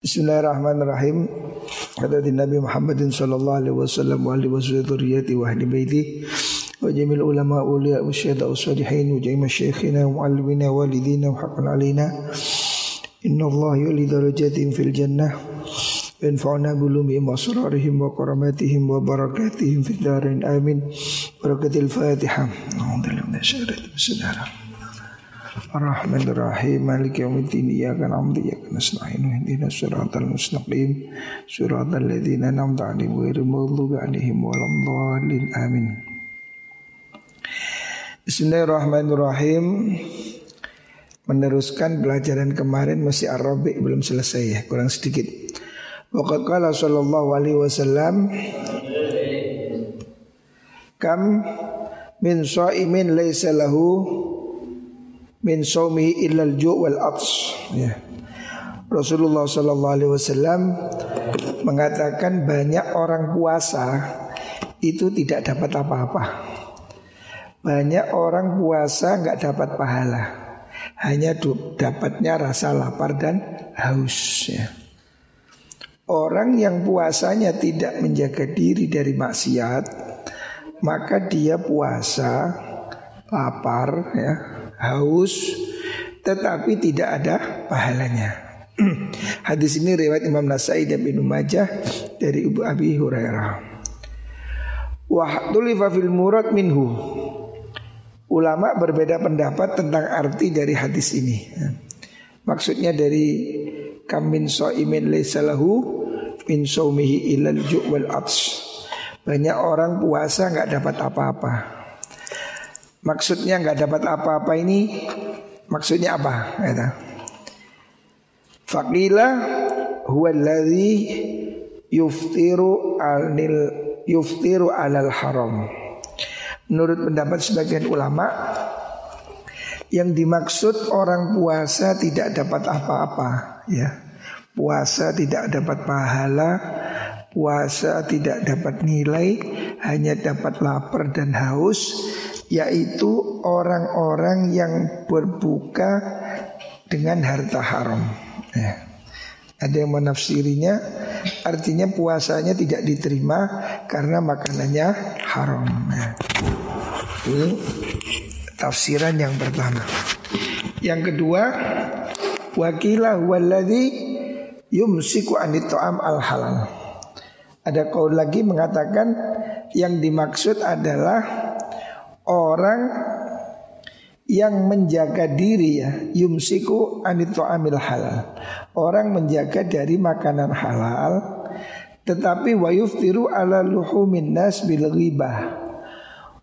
Bismillahirrahmanirrahim. Hadati Nabi Muhammadin sallallahu alaihi wasallam wa alihi washabihi dzurriyyati wa ahli baitihi wa jamil ulama ulia usyada usalihin wa jamil syekhina wa muallimina wa walidina wa haqqan alaina innallaha yu'li darajatin fil jannah wa yanfa'una bi ulumi wa asrarihim wa karamatihim wa barakatihim fid dharain amin. Barakatil Fatihah. Alhamdulillah. Ar-Rahmanir-Rahim, Maliki yaumiddin, iyyaka na'budu wa iyyaka nasta'in, ihdinas siratal mustaqim, siratal ladzina an'amta 'alaihim ghairil maghdubi 'alaihim waladdallin. Amin. Bismillahirrahmanirrahim. Meneruskan pelajaran kemarin masih Ar-Rabi', belum selesai ya, kurang sedikit. Waqad qala sallallahu alaihi wasallam kam min sha'imin laysa lahu min saumihi illal ju' wal ats. Ya. Rasulullah sallallahu alaihi wasallam mengatakan banyak orang puasa itu tidak dapat apa-apa. Banyak orang puasa enggak dapat pahala. Hanya dapatnya rasa lapar dan haus ya. Orang yang puasanya tidak menjaga diri dari maksiat, maka dia puasa lapar ya, haus, tetapi tidak ada pahalanya. Hadis ini riwayat Imam Nasai dan Ibnu Majah dari Ibu Abi Hurairah. Wa tulifa fil murad minhu. Ulama berbeda pendapat tentang arti dari hadis ini. Maksudnya dari kam min shaimin laysa lahu min shaumihi illal ju' wal ats. Banyak orang puasa enggak dapat apa-apa. Maksudnya enggak dapat apa-apa ini maksudnya apa? Kata faqila huwa allazi yuftiru 'alal haram. Menurut pendapat sebagian ulama yang dimaksud orang puasa tidak dapat apa-apa ya. Puasa tidak dapat pahala, puasa tidak dapat nilai, hanya dapat lapar dan haus, yaitu orang-orang yang berbuka dengan harta haram ya. Ada yang menafsirinya artinya puasanya tidak diterima karena makanannya haram ya. Ini tafsiran yang pertama. Yang kedua, wakilah waladhi yumsiku anit ta'am al halal. Ada kaul lagi mengatakan yang dimaksud adalah orang yang menjaga diri ya, yumsiku anit ta'amil halal. Orang menjaga dari makanan halal, tetapi wa yuftiru ala luhumin nas bil ghibah.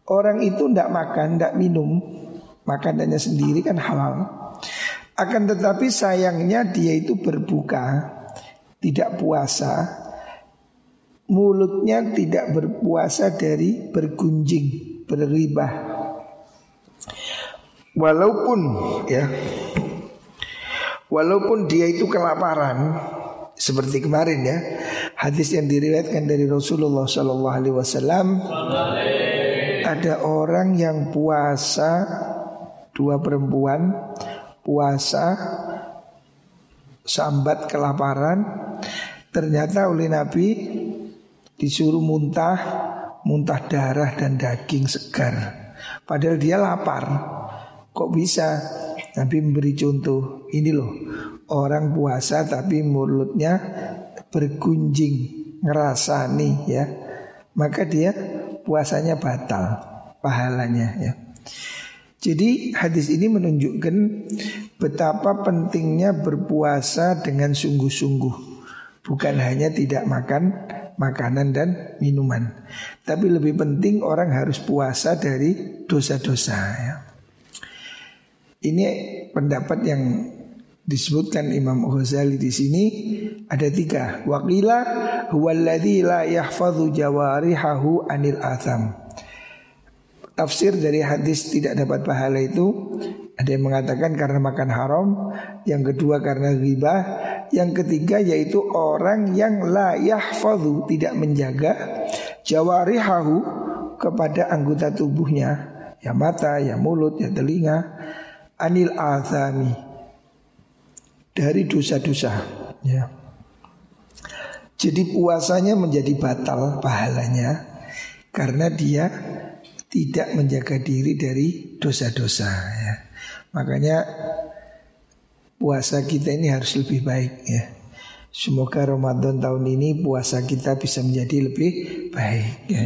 Orang itu tidak makan, tidak minum, makanannya sendiri kan halal. Akan tetapi sayangnya dia itu berbuka, tidak puasa. Mulutnya tidak berpuasa dari bergunjing, berribah. Walaupun ya, walaupun dia itu kelaparan, seperti kemarin ya, hadis yang diriwayatkan dari Rasulullah sallallahu alaihi wasallam, ada orang yang puasa, dua perempuan puasa sambat kelaparan, ternyata oleh Nabi disuruh muntah, muntah darah dan daging segar. Padahal dia lapar. Kok bisa? Nabi memberi contoh. Ini loh, orang puasa tapi mulutnya bergunjing, ngerasani ya. Maka dia puasanya batal pahalanya ya. Jadi hadis ini menunjukkan betapa pentingnya berpuasa dengan sungguh-sungguh. Bukan hanya tidak makan makanan dan minuman, tapi lebih penting orang harus puasa dari dosa-dosa ya. Ini pendapat yang disebutkan Imam Ghazali di sini ada tiga. Waqila huwallazi la yahfazu jawarihahu anil atham. Tafsir dari hadis tidak dapat pahala itu ada yang mengatakan karena makan haram, yang kedua karena ghibah, yang ketiga yaitu orang yang la yahfadhu, tidak menjaga jawarihahu, kepada anggota tubuhnya, ya mata, ya mulut, ya telinga, anil athami, dari dosa-dosa ya. Jadi puasanya menjadi batal pahalanya karena dia tidak menjaga diri dari dosa-dosa ya. Makanya puasa kita ini harus lebih baik ya. Semoga Ramadan tahun ini puasa kita bisa menjadi lebih baik ya.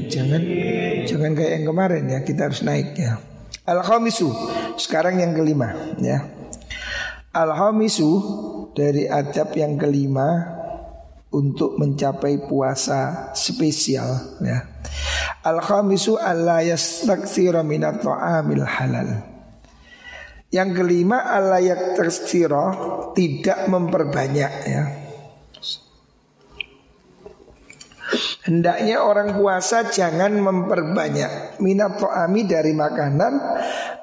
Jangan kayak yang kemarin ya, kita harus naik ya. Al-Khamisu, sekarang yang kelima ya. Al-Khamisu, dari adab yang kelima untuk mencapai puasa spesial ya. Al-Khamisu alla yastakthira minat ta'amil halal. Yang kelima alayak terstiro, tidak memperbanyak ya. Hendaknya orang puasa jangan memperbanyak minat to'ami dari makanan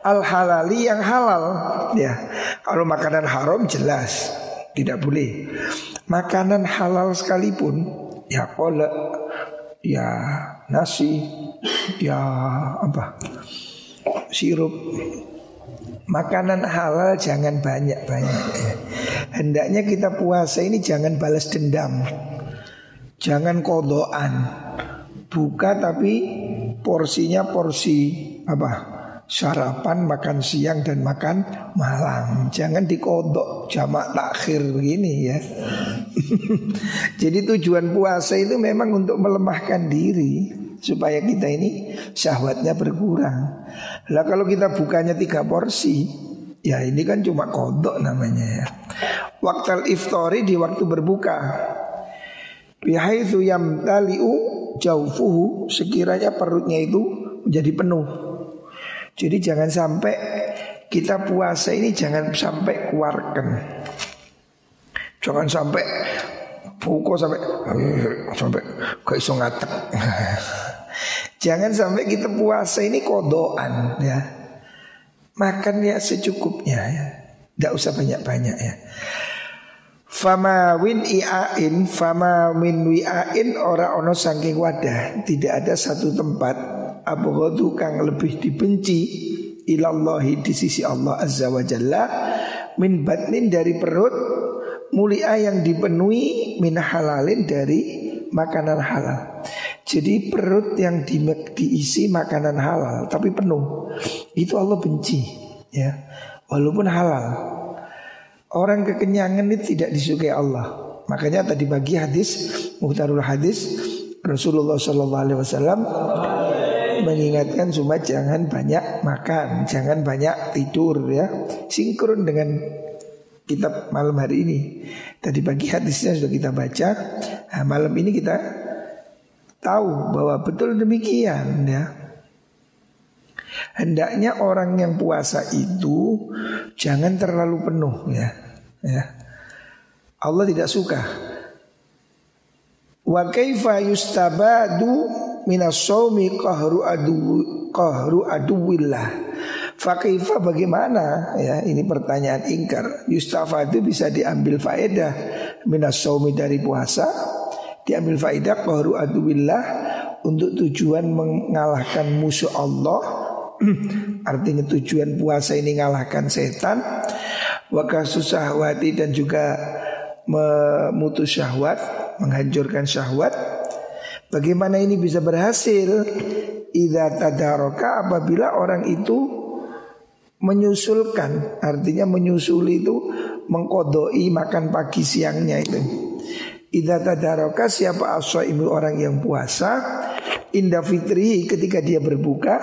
al-halali yang halal ya. Kalau makanan haram jelas tidak boleh. Makanan halal sekalipun ya, kolak, ya nasi, ya apa, sirup. Makanan halal jangan banyak-banyak ya. Hendaknya kita puasa ini jangan balas dendam, jangan kodoan. Buka tapi porsinya porsi apa, sarapan, makan siang dan makan malam. Jangan dikodok jamak takhir begini ya. Jadi tujuan puasa itu memang untuk melemahkan diri supaya kita ini syahwatnya berkurang. Lah kalau kita bukanya 3 porsi, ya ini kan cuma kodok namanya ya. Waktu iftori, di waktu berbuka, bihaitsu yamtali'u jaufuhu, sekiranya perutnya itu menjadi penuh. Jadi jangan sampai kita puasa ini jangan sampai keluarkan, jangan sampai buka sampai gak iso ngatek. Jangan sampai kita puasa ini kodoan ya. Makan ya secukupnya ya, nggak usah banyak-banyak ya. Fama win i'ain, fama min wi'ain, ora ono saking wadah, tidak ada satu tempat abghadu kang lebih dibenci ilallahi, di sisi Allah azza wa jalla, min batnin, dari perut, mulia, yang dipenuhi, min halalin, dari makanan halal. Jadi perut yang diisi makanan halal tapi penuh, itu Allah benci ya. Walaupun halal, orang kekenyangan itu tidak disukai Allah. Makanya tadi pagi hadis Muhtarul Hadis, Rasulullah sallallahu alaihi wasallam mengingatkan semua jangan banyak makan, jangan banyak tidur ya. Sinkron dengan kitab malam hari ini. Tadi pagi hadisnya sudah kita baca. Nah, malam ini kita tahu bahwa betul demikian ya. Hendaknya orang yang puasa itu jangan terlalu penuh ya. Ya. Allah tidak suka. Wa kaifa yustabadu minas shaumi qahru aduwillah. Fa kaifa, bagaimana ya, ini pertanyaan ingkar. Yustafadu bisa diambil faedah, minas shaumi, dari puasa diambil faedah, qahru aduwillah, untuk tujuan mengalahkan musuh Allah. Artinya tujuan puasa ini mengalahkan setan. Wa kasus syahwati, dan juga memutus syahwat, menghancurkan syahwat. Bagaimana ini bisa berhasil? Idza tadaroka, apabila orang itu menyusulkan, artinya menyusuli itu mengkodoi makan pagi siangnya itu. Idza tadaroka, siapa as-shaimu, orang yang puasa, inda fitri, ketika dia berbuka,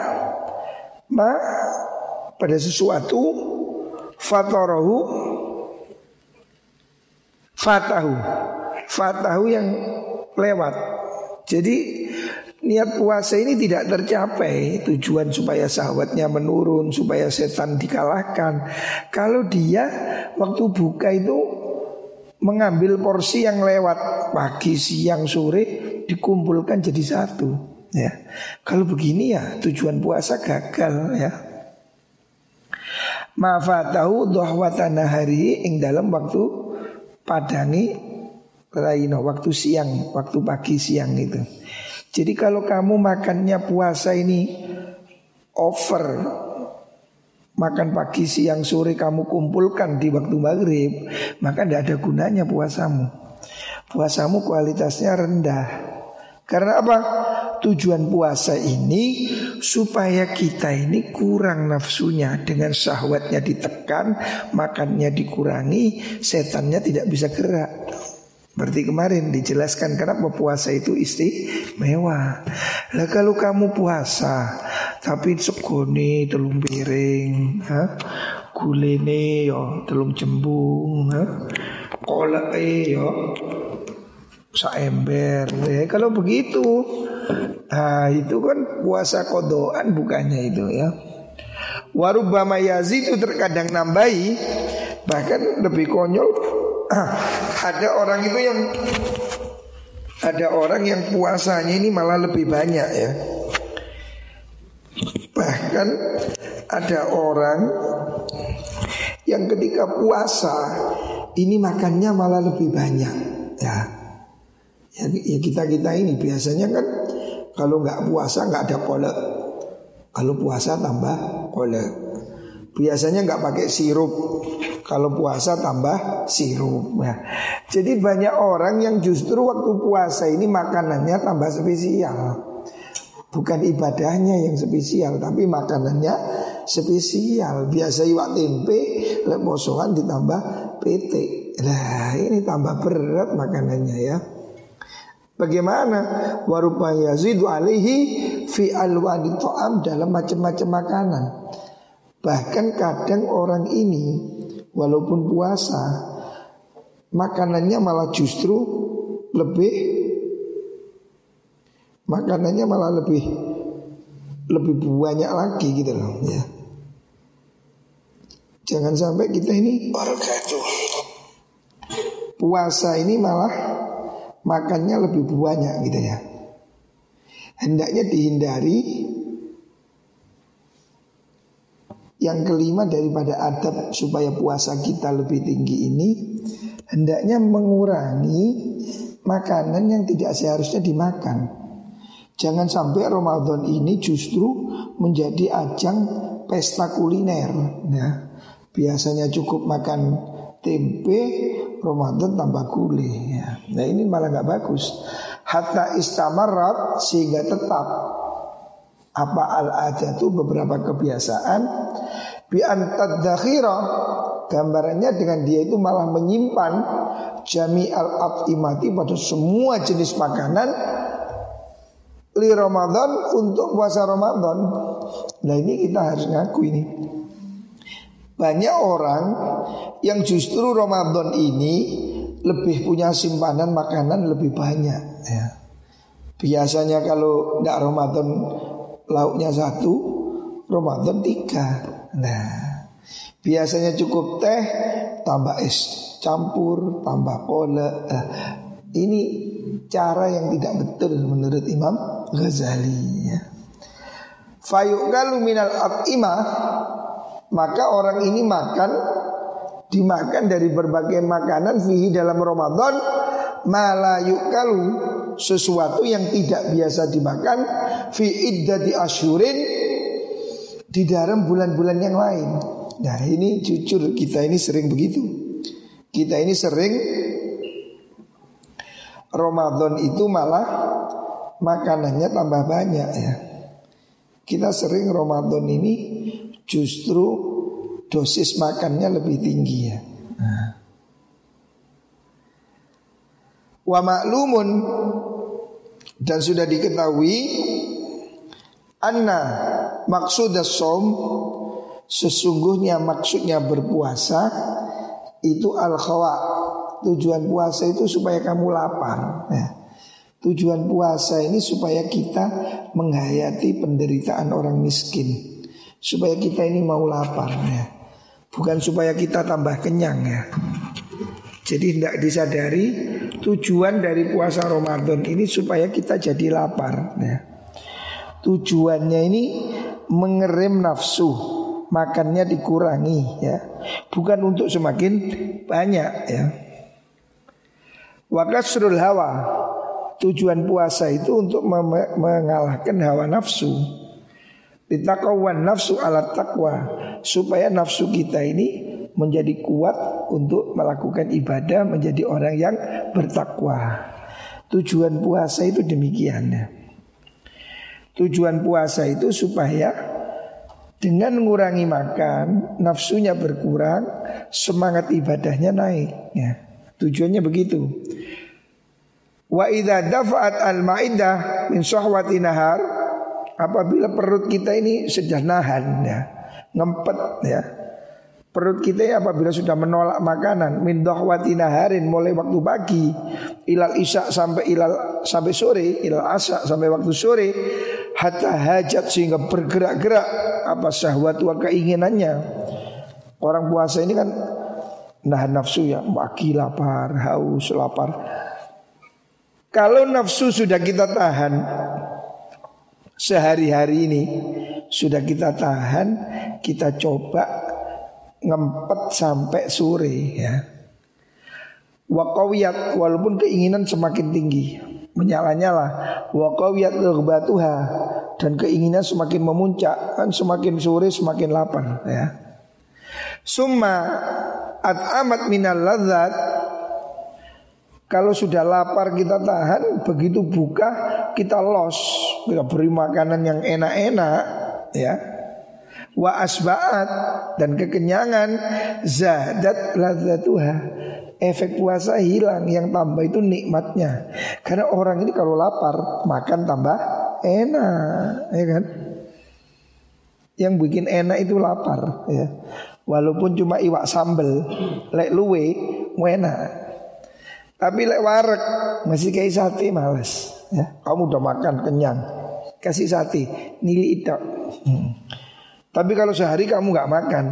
ma pada sesuatu, fatarahu, fatahu yang lewat. Jadi niat puasa ini tidak tercapai, tujuan supaya syahwatnya menurun, supaya setan dikalahkan, kalau dia waktu buka itu mengambil porsi yang lewat pagi, siang, sore, dikumpulkan jadi satu ya. Kalau begini ya tujuan puasa gagal ya. Ma'fatahu dhuhwatana hari, ing dalam waktu padangi Raino, waktu siang, waktu pagi siang itu. Jadi kalau kamu makannya puasa ini over, makan pagi siang sore kamu kumpulkan di waktu maghrib, maka tidak ada gunanya puasamu. puasamu kualitasnya rendah. Karena apa? Tujuan puasa ini supaya kita ini kurang nafsunya. Dengan syahwatnya ditekan, makannya dikurangi, setannya tidak bisa gerak. Berarti kemarin dijelaskan kenapa puasa itu istimewa. Lah kalau kamu puasa tapi segone telung piring, gulene yo telung jembung, koleke yo saember. Kalau begitu, itu kan puasa kodoan bukannya itu ya. Warubama yazid itu terkadang nambahi, bahkan lebih konyol. Ada orang yang puasanya ini malah lebih banyak ya. Bahkan ada orang yang ketika puasa ini makannya malah lebih banyak ya. Ya kita ini biasanya kan kalau nggak puasa nggak ada kolak, kalau puasa tambah kolak. Biasanya nggak pakai sirup, kalau puasa tambah sirup. Nah, jadi banyak orang yang justru waktu puasa ini makanannya tambah spesial. Bukan ibadahnya yang spesial, tapi makanannya spesial. Biasa iwak tempe, lek posoan ditambah petik. Nah, ini tambah berat makanannya ya. Bagaimana? Warupa yazidu alaihi fi alwani ta'am, dalam macam-macam makanan. Bahkan kadang orang ini walaupun puasa, makanannya malah lebih banyak lagi gitu loh ya. Jangan sampai kita ini puasa ini malah makannya lebih banyak gitu ya. Hendaknya dihindari. Yang kelima daripada adab supaya puasa kita lebih tinggi ini, hendaknya mengurangi makanan yang tidak seharusnya dimakan. Jangan sampai Ramadan ini justru menjadi ajang pesta kuliner ya. Biasanya cukup makan tempe, Ramadan tambah gulai ya. Nah ini malah gak bagus. Hatta istamarat, sehingga tetap apa al-adatu, beberapa kebiasaan bi antadzakhira, gambarannya dengan dia itu malah menyimpan jami'al atimati, pada semua jenis makanan li Ramadan, untuk puasa Ramadan. Nah ini kita harus ngaku ini. Banyak orang yang justru Ramadan ini lebih punya simpanan makanan lebih banyak ya. Biasanya kalau enggak Ramadan lauknya satu, Ramadan tiga. Nah, biasanya cukup teh, tambah es campur, tambah kolak. Ini cara yang tidak betul menurut Imam Ghazali. Fayuqalu minal at'imah, maka orang ini dimakan dari berbagai makanan fihi dalam Ramadan, malayuqalu, sesuatu yang tidak biasa dimakan fi iddati asyurin, di dalam bulan-bulan yang lain. Nah ini jujur kita ini sering begitu. Kita ini sering Ramadan itu malah makanannya tambah banyak ya. Kita sering Ramadan ini justru dosis makannya lebih tinggi ya. Wa ma'lumun, dan sudah diketahui anna maqsudas shaum, sesungguhnya maksudnya berpuasa itu al-khawa. Tujuan puasa itu supaya kamu lapar ya. Tujuan puasa ini supaya kita menghayati penderitaan orang miskin, supaya kita ini mau lapar ya. Bukan supaya kita tambah kenyang ya. Jadi tidak disadari tujuan dari puasa Ramadan ini supaya kita jadi lapar ya. Tujuannya ini mengerem nafsu, makannya dikurangi ya. Bukan untuk semakin banyak ya. Wa kasrul hawa, tujuan puasa itu untuk mengalahkan hawa nafsu. Ditaqawwan nafsu ala taqwa, supaya nafsu kita ini menjadi kuat untuk melakukan ibadah, menjadi orang yang bertakwa. Tujuan puasa itu demikian. Tujuan puasa itu supaya dengan mengurangi makan, nafsunya berkurang, semangat ibadahnya naik. Ya, tujuannya begitu. Wa idza dafa'at al-ma'idah min syahwati nahar, apabila perut kita ini sudah nahan, ya, ngempet, ya. Perut kita apabila sudah menolak makanan, min dhahwati naharin, mulai waktu pagi, ilal isya sampai sore, ilal asya sampai waktu sore, hatta hajat, sehingga bergerak-gerak apa syahwat wa keinginannya. Orang puasa ini kan nahan nafsu, ya, maki lapar, haus, lapar. Kalau nafsu sudah kita tahan sehari-hari ini, sudah kita tahan, kita coba ngempet sampai sore, ya. Waqawiyat, walaupun keinginan semakin tinggi, menyala-nyala. Waqawiyat lughbatuha, dan keinginan semakin memuncak, kan semakin sore semakin lapar, ya. Summa at'amat minal ladzat, kalau sudah lapar kita tahan, begitu buka kita los, kita beri makanan yang enak-enak, ya. Wa asba'at, dan kekenyangan, zadat ladzatuha, efek puasa hilang, yang tambah itu nikmatnya. Karena orang ini kalau lapar makan tambah enak, ya kan? Yang bikin enak itu lapar, ya. Walaupun cuma iwak sambel, lek luwe enak. Tapi lek warek masih kayak sate males, ya. Kamu udah makan kenyang, kasih sate nili itu. Tapi kalau sehari kamu gak makan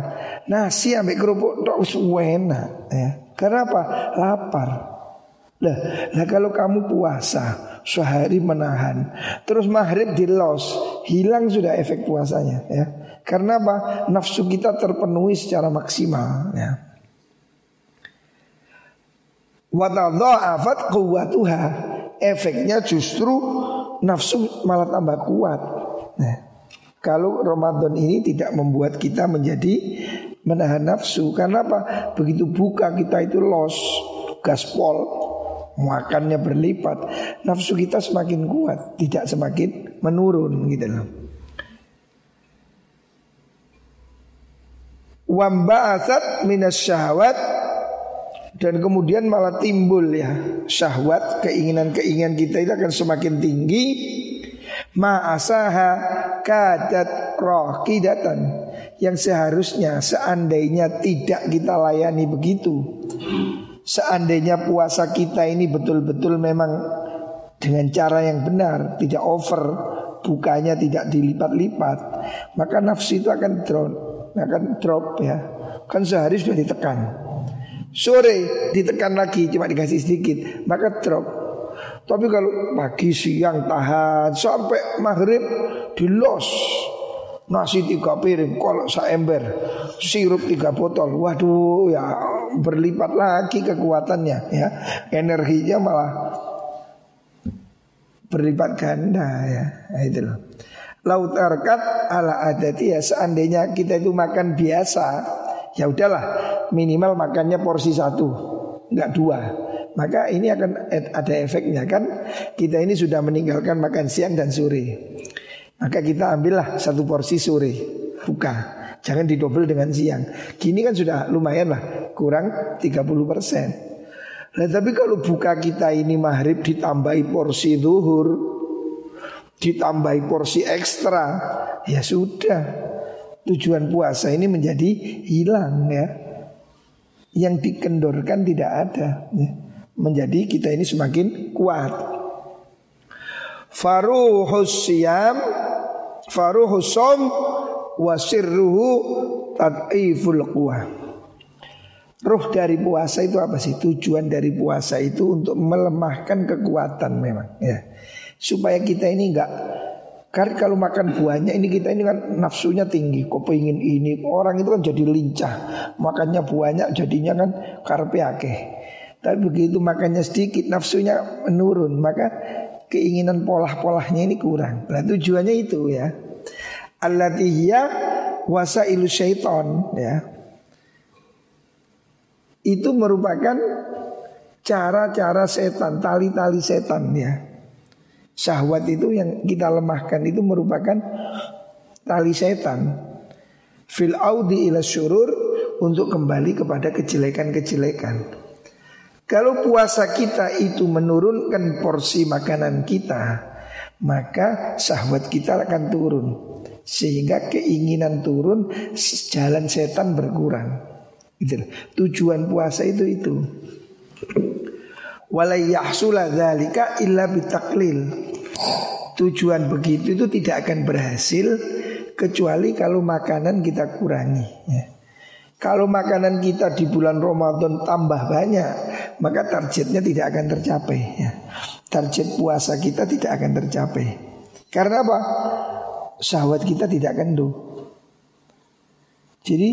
nasi ambek kerupuk tok enak, ya. Karena apa? Lapar. Lah kalau kamu puasa sehari menahan, terus maghrib di los, hilang sudah efek puasanya, ya. Karena apa? Nafsu kita terpenuhi secara maksimal, ya. Wa tadha'afat quwwatuha, efeknya justru nafsu malah tambah kuat. Nah, kalau Ramadan ini tidak membuat kita menjadi menahan nafsu. Karena apa? Begitu buka kita itu los, gaspol, makannya berlipat. Nafsu kita semakin kuat, tidak semakin menurun, gitu loh. Wa ba'atsat minas syahwat, dan kemudian malah timbul, ya, syahwat, keinginan-keinginan kita itu akan semakin tinggi. Ma'asaha kadat raqidatan, yang seharusnya, seandainya tidak kita layani begitu. Seandainya puasa kita ini betul-betul memang dengan cara yang benar, tidak over, bukanya tidak dilipat-lipat, maka nafsu itu akan drop, ya. Kan sehari sudah ditekan, sore ditekan lagi, cuma dikasih sedikit, maka drop. Tapi kalau pagi siang tahan sampai maghrib di los, nasi 3 piring, kolak 1 ember, sirup 3 botol, waduh, ya, berlipat lagi kekuatannya, ya. Energinya malah berlipat ganda, ya. Nah, itu loh. Laut arkat ala adati, ya, seandainya kita itu makan biasa, ya udahlah, minimal makannya porsi 1, enggak 2. Maka ini akan ada efeknya, kan. Kita ini sudah meninggalkan makan siang dan sore, maka kita ambillah 1 porsi sore, buka. Jangan didobel dengan siang. Gini kan sudah lumayan lah, kurang 30%. Nah, tapi kalau buka kita ini maghrib ditambahi porsi zuhur, ditambahi porsi ekstra, ya sudah, tujuan puasa ini menjadi hilang, ya. Yang dikendorkan tidak ada, ya. Menjadi kita ini semakin kuat. Faruhus siyam, faruhus som, wasirruhu tad'iful quwah. Ruh dari puasa itu apa sih? Tujuan dari puasa itu untuk melemahkan kekuatan memang, ya. Supaya kita ini enggak, karena kalau makan buahnya ini kita ini kan nafsunya tinggi, kok pengen ini. Orang itu kan jadi lincah, makannya buahnya jadinya kan karepe akeh. Tapi begitu makannya sedikit, nafsunya menurun, maka keinginan polah-polahnya ini kurang. Nah, tujuannya itu, ya. Allati hiya wasailu syaiton, ya. itu merupakan cara-cara setan, tali-tali setan ya. Syahwat itu yang kita lemahkan itu merupakan tali setan. Fil audi ila syurur, untuk kembali kepada kejelekan-kejelekan. Kalau puasa kita itu menurunkan porsi makanan kita, maka syahwat kita akan turun, sehingga keinginan turun, jalan setan berkurang. Itulah tujuan puasa itu. Walayahsula dzalika illa bitaklil. Tujuan begitu itu tidak akan berhasil kecuali kalau makanan kita kurangi. Ya. Kalau makanan kita di bulan Ramadan tambah banyak, maka targetnya tidak akan tercapai. Ya. Target puasa kita tidak akan tercapai. Karena apa? Syahwat kita tidak kendu. Jadi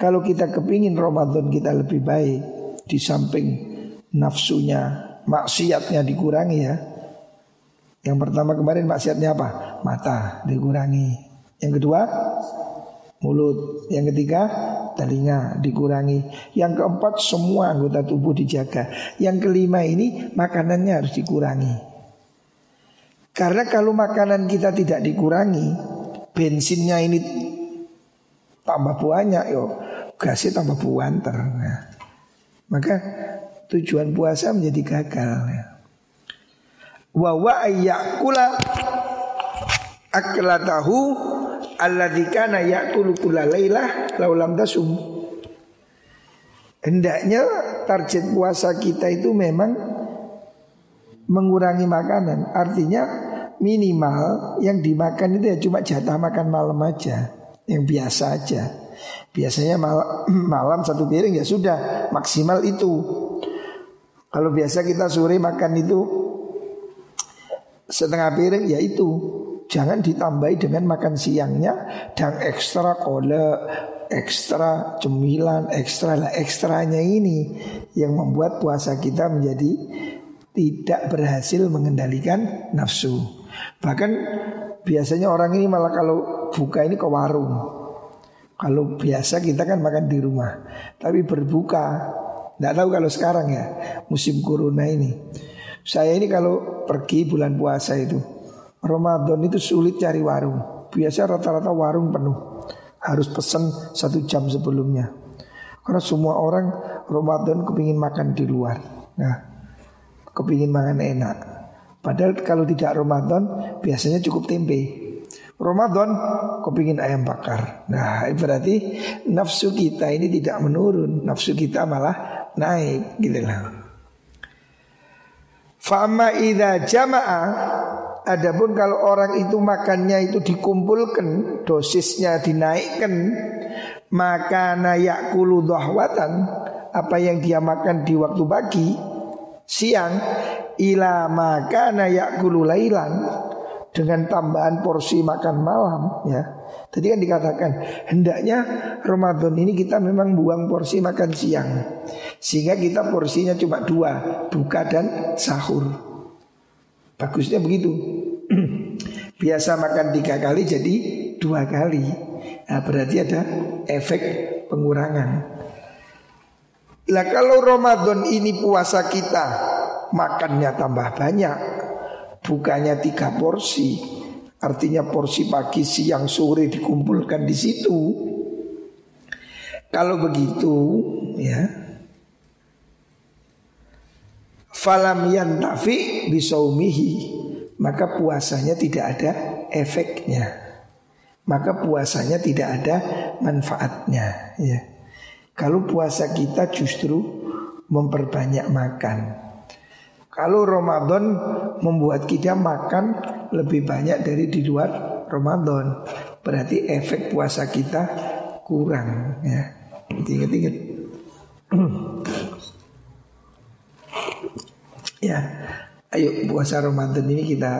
kalau kita kepingin Ramadan kita lebih baik, di samping nafsunya, maksiatnya dikurangi ya. Yang pertama kemarin maksiatnya apa? Mata, dikurangi. Yang kedua mulut, yang ketiga telinga, dikurangi. Yang keempat semua anggota tubuh dijaga. Yang kelima ini makanannya harus dikurangi. Karena kalau makanan kita tidak dikurangi, bensinnya ini tambah banyak yo, gasnya tambah buanter. Nah, maka tujuan puasa menjadi gagal ya. Wa wa'ayyakula aklatahu alladzikana ya'kulu kula laylah laulam dasum. Hendaknya target puasa kita itu memang mengurangi makanan. Artinya minimal yang dimakan itu ya cuma jatah makan malam aja, yang biasa aja. Biasanya malam satu piring ya sudah, maksimal itu. Kalau biasa kita sore makan itu setengah piring ya itu. Jangan ditambahi dengan makan siangnya dan ekstra kolak, ekstra cemilan, ekstra lah ekstranya ini yang membuat puasa kita menjadi tidak berhasil mengendalikan nafsu. Bahkan biasanya orang ini malah kalau buka ini ke warung. Kalau biasa kita kan makan di rumah, tapi berbuka. Tidak tahu kalau sekarang ya musim corona ini. Saya ini kalau pergi bulan puasa itu Ramadan itu sulit cari warung. Biasa rata-rata warung penuh. Harus pesan 1 jam sebelumnya. Karena semua orang Ramadan kepingin makan di luar. Nah, kepingin makan enak. Padahal kalau tidak Ramadan biasanya cukup tempe. Ramadan kepingin ayam bakar. Nah, berarti nafsu kita ini tidak menurun. Nafsu kita malah naik gitu lah. Fama idza jama'a, adapun kalau orang itu makannya itu dikumpulkan, dosisnya dinaikkan, maka nayakulu dhahwatan, apa yang dia makan di waktu pagi, siang, ila maka nayakulu lailan, dengan tambahan porsi makan malam ya. Tadi kan dikatakan hendaknya Ramadan ini kita memang buang porsi makan siang, sehingga kita porsinya cuma 2, buka dan sahur. Bagusnya begitu. Biasa makan 3 kali jadi 2 kali. Nah, berarti ada efek pengurangan. Lah kalau Ramadan ini puasa kita makannya tambah banyak, bukanya 3 porsi, artinya porsi pagi, siang, sore dikumpulkan di situ. Kalau begitu ya, falam yantafi bisaumihi, maka puasanya tidak ada efeknya, maka puasanya tidak ada manfaatnya ya. Kalau puasa kita justru memperbanyak makan. Kalau Ramadan membuat kita makan lebih banyak dari di luar Ramadan, berarti efek puasa kita kurang ya. Ingat-ingat ya, ayo puasa Ramadan ini kita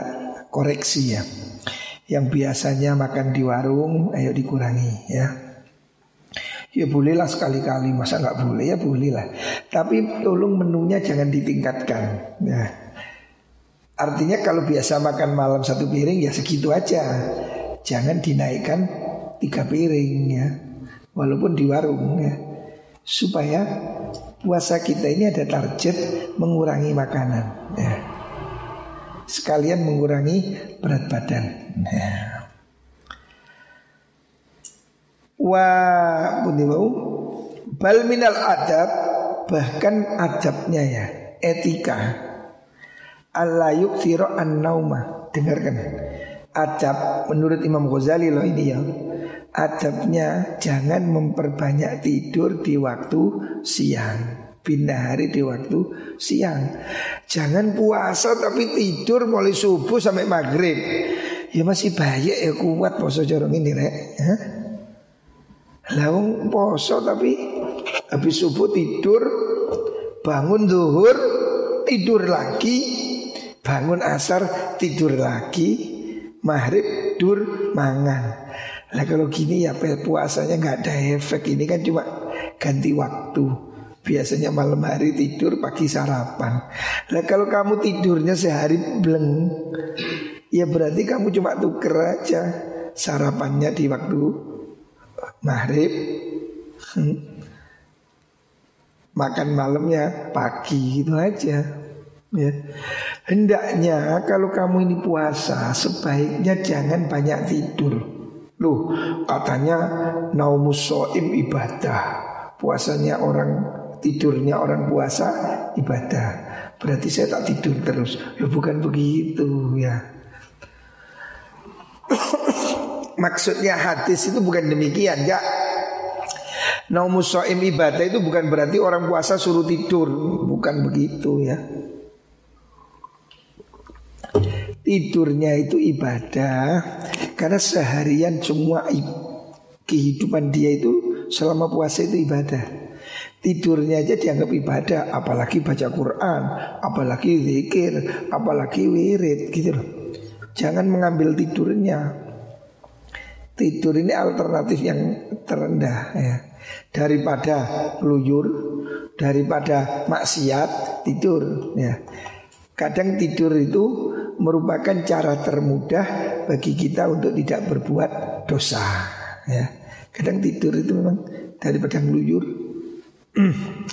koreksi ya. Yang biasanya makan di warung, ayo dikurangi ya. Ya bolehlah sekali-kali, masa nggak boleh ya bolehlah. Tapi tolong menunya jangan ditingkatkan. Ya. Artinya kalau biasa makan malam 1 piring ya segitu aja. Jangan dinaikkan 3 piring ya, walaupun di warung ya, supaya puasa kita ini ada target mengurangi makanan ya. Sekalian mengurangi berat badan ya. Wah bunimau bal minal adab, bahkan adabnya ya, etika alayuk siro an nauma. Dengarkan adab menurut Imam Ghazali loh ini ya. Adabnya jangan memperbanyak tidur di waktu siang, pindah hari di waktu siang. Jangan puasa tapi tidur mulai subuh sampai maghrib. Ya masih bahaya ya, kuat poso jorong ini rek. Laung poso tapi habis subuh tidur, bangun zuhur tidur lagi, bangun asar tidur lagi, maghrib tidur mangan. Lah kalau gini ya puasanya gak ada efek. Ini kan cuma ganti waktu. Biasanya malam hari tidur, pagi sarapan. Lah kalau kamu tidurnya sehari bleng, ya berarti kamu cuma tuker aja sarapannya di waktu maghrib, makan malamnya pagi, gitu aja ya. Hendaknya kalau kamu ini puasa sebaiknya jangan banyak tidur. Loh, katanya naumus shaim ibadah. Puasanya orang, tidurnya orang puasa ibadah. Berarti saya tak tidur terus. Ya bukan begitu ya. Maksudnya hadis itu bukan demikian ya. Naumus shaim ibadah itu bukan berarti orang puasa suruh tidur, bukan begitu ya. Tidurnya itu ibadah karena seharian semua kehidupan dia itu selama puasa itu ibadah. Tidurnya aja dianggap ibadah, apalagi baca Quran, apalagi zikir, apalagi wirid gitu loh. Jangan mengambil tidurnya. Tidur ini alternatif yang terendah ya. Daripada keluyur, daripada maksiat, tidur ya. Kadang tidur itu merupakan cara termudah bagi kita untuk tidak berbuat dosa ya. Kadang tidur itu memang daripada ngeluyur,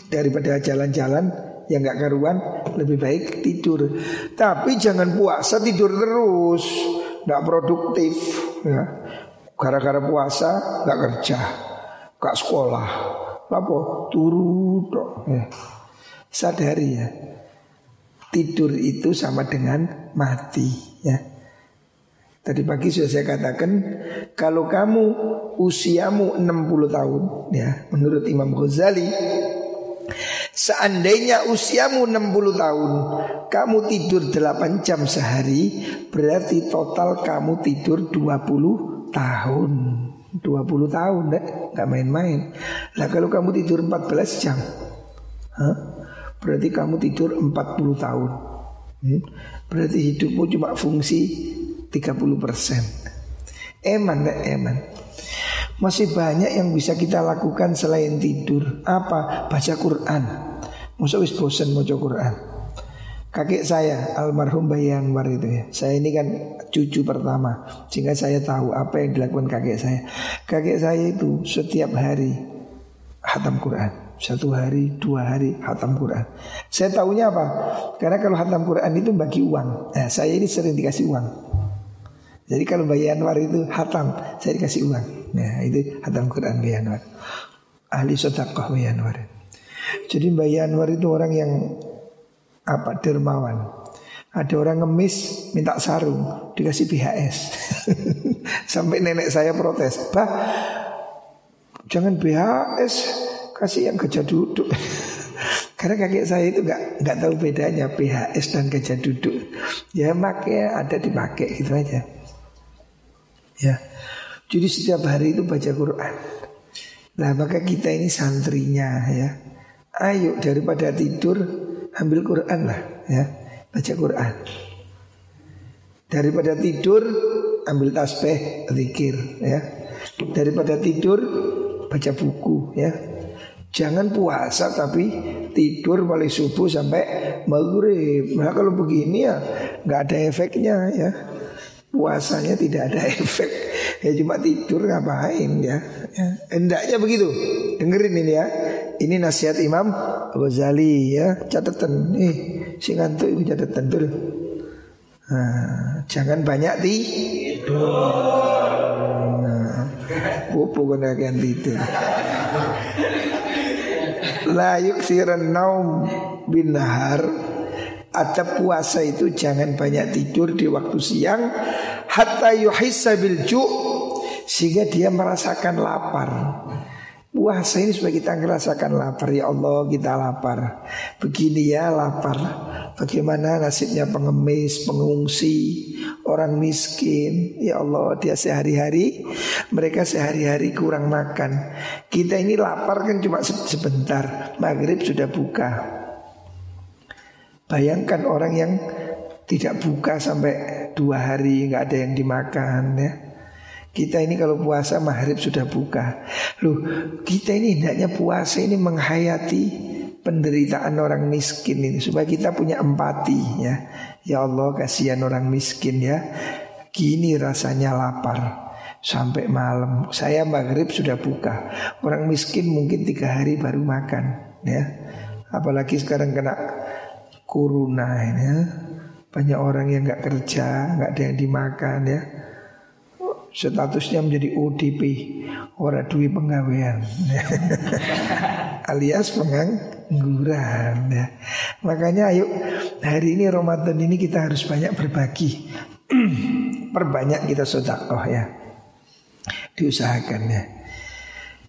daripada jalan-jalan yang gak karuan, lebih baik tidur. Tapi jangan puasa tidur terus, gak produktif ya. Gara-gara puasa gak kerja, gak sekolah, lapo turu ya. Sadari ya, tidur itu sama dengan mati ya. Tadi pagi sudah saya katakan, kalau kamu usiamu 60 tahun ya, menurut Imam Ghazali, seandainya usiamu 60 tahun kamu tidur 8 jam sehari, berarti total kamu tidur 20 tahun. 20 tahun gak main-main. Lah kalau kamu tidur 14 jam, berarti kamu tidur 40 tahun. Berarti hidupmu cuma fungsi 30%. Eman. Masih banyak yang bisa kita lakukan selain tidur. Apa? Baca Quran. Masa wis bosen maca Quran. Kakek saya almarhum Bayi Anwar itu ya. Saya ini kan cucu pertama, sehingga saya tahu apa yang dilakukan kakek saya. Kakek saya itu setiap hari khatam Quran. 1 hari, 2 hari khatam Quran. Saya tahunya apa? Karena kalau khatam Quran itu bagi uang. Nah, saya ini sering dikasih uang. Jadi kalau Bayi Anwar itu khatam, saya dikasih uang. Nah, itu khatam Quran Bayi Anwar. Ahli sedekah Bayi Anwar. Jadi Bayi Anwar itu orang yang apa? Dermawan. Ada orang ngemis minta sarung, dikasih BHS. Sampai nenek saya protes, "Bah, jangan BHS." Kasih yang gajah duduk. Karena kakek saya itu nggak tahu bedanya PHS dan gajah duduk. Ya makanya ada dipakai gitu aja. Ya, jadi setiap hari itu baca Quran. Nah maka kita ini santrinya ya. Ayo daripada tidur ambil Quran lah ya, baca Quran. Daripada tidur ambil tasbih, zikir ya. Daripada tidur baca buku ya. Jangan puasa tapi tidur mulai subuh sampai maghrib. Nah kalau begini ya gak ada efeknya ya. Puasanya tidak ada efek. Ya cuma tidur ngapain ya. Hendaknya begitu. Dengerin ini ya. Ini nasihat Imam Ghazali ya, catatan nih, si ngantuk itu catatan dulu. Nah, jangan banyak tidur. Nah, kupu kena ganti tidur. La yuksiran naum bin nahar. Adab puasa itu jangan banyak tidur di waktu siang, hatta yuhissa bil ju', sehingga dia merasakan lapar. Puasa ini supaya kita merasakan lapar. Ya Allah, kita lapar. Begini ya lapar. Bagaimana nasibnya pengemis, pengungsi, orang miskin. Ya Allah, dia sehari-hari, mereka sehari-hari kurang makan. Kita ini lapar kan cuma sebentar, maghrib sudah buka. Bayangkan orang yang tidak buka sampai 2 hari, gak ada yang dimakan ya. Kita ini kalau puasa maghrib sudah buka. Loh, kita ini hendaknya puasa ini menghayati penderitaan orang miskin ini, supaya kita punya empati ya. Ya Allah, kasihan orang miskin ya. Gini rasanya lapar sampai malam. Saya maghrib sudah buka. Orang miskin mungkin 3 hari baru makan ya. Apalagi sekarang kena corona ya. Banyak orang yang gak kerja, gak ada yang dimakan ya. Statusnya menjadi ODP, ora duwe penggawean, alias pengangguran ya. Makanya ayo hari ini Ramadan ini kita harus banyak berbagi. Perbanyak kita sedekah ya, diusahakan ya.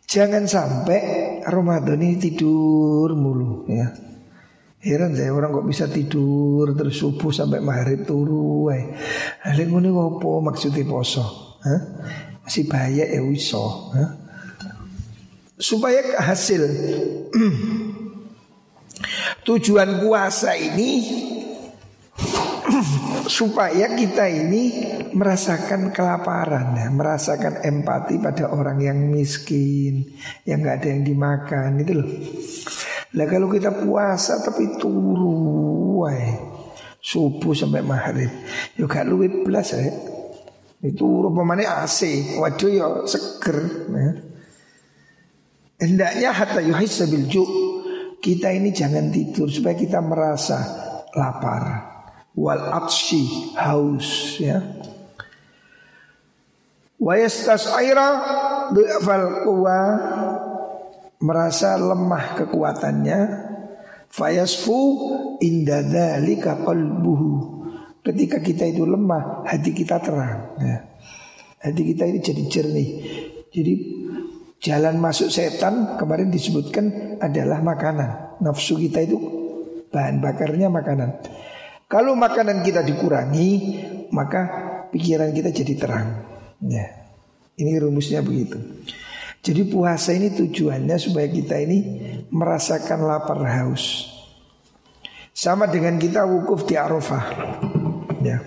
Jangan sampai Ramadan ini tidur mulu ya. Heran saya orang kok bisa tidur terus subuh sampai maghrib turu wae. Hal ngene opo maksude poso? Hah? Masih bahaya ya wiso. Supaya hasil tujuan puasa ini supaya kita ini merasakan kelaparan ya, merasakan empati pada orang yang miskin, yang gak ada yang dimakan itu loh. Lah kalau kita puasa tapi turu wae subuh sampai maghrib, yo gak luwih blas ya. Itu rupanya AC, waduh ya seger ya. Hendaknya hatta yuhissa bil ju', kita ini jangan tidur supaya kita merasa lapar. Wal atshi, haus ya. Wa yastas'ira dhafal quwa, merasa lemah kekuatannya. Fayasfu inda dzalika qalbuhu. Ketika kita itu lemah, hati kita terang ya. Hati kita ini jadi jernih. Jadi jalan masuk setan kemarin disebutkan adalah makanan. Nafsu kita itu bahan bakarnya makanan. Kalau makanan kita dikurangi, maka pikiran kita jadi terang ya. Ini rumusnya begitu. Jadi puasa ini tujuannya supaya kita ini merasakan lapar haus. Sama dengan kita wukuf di Arafah ya.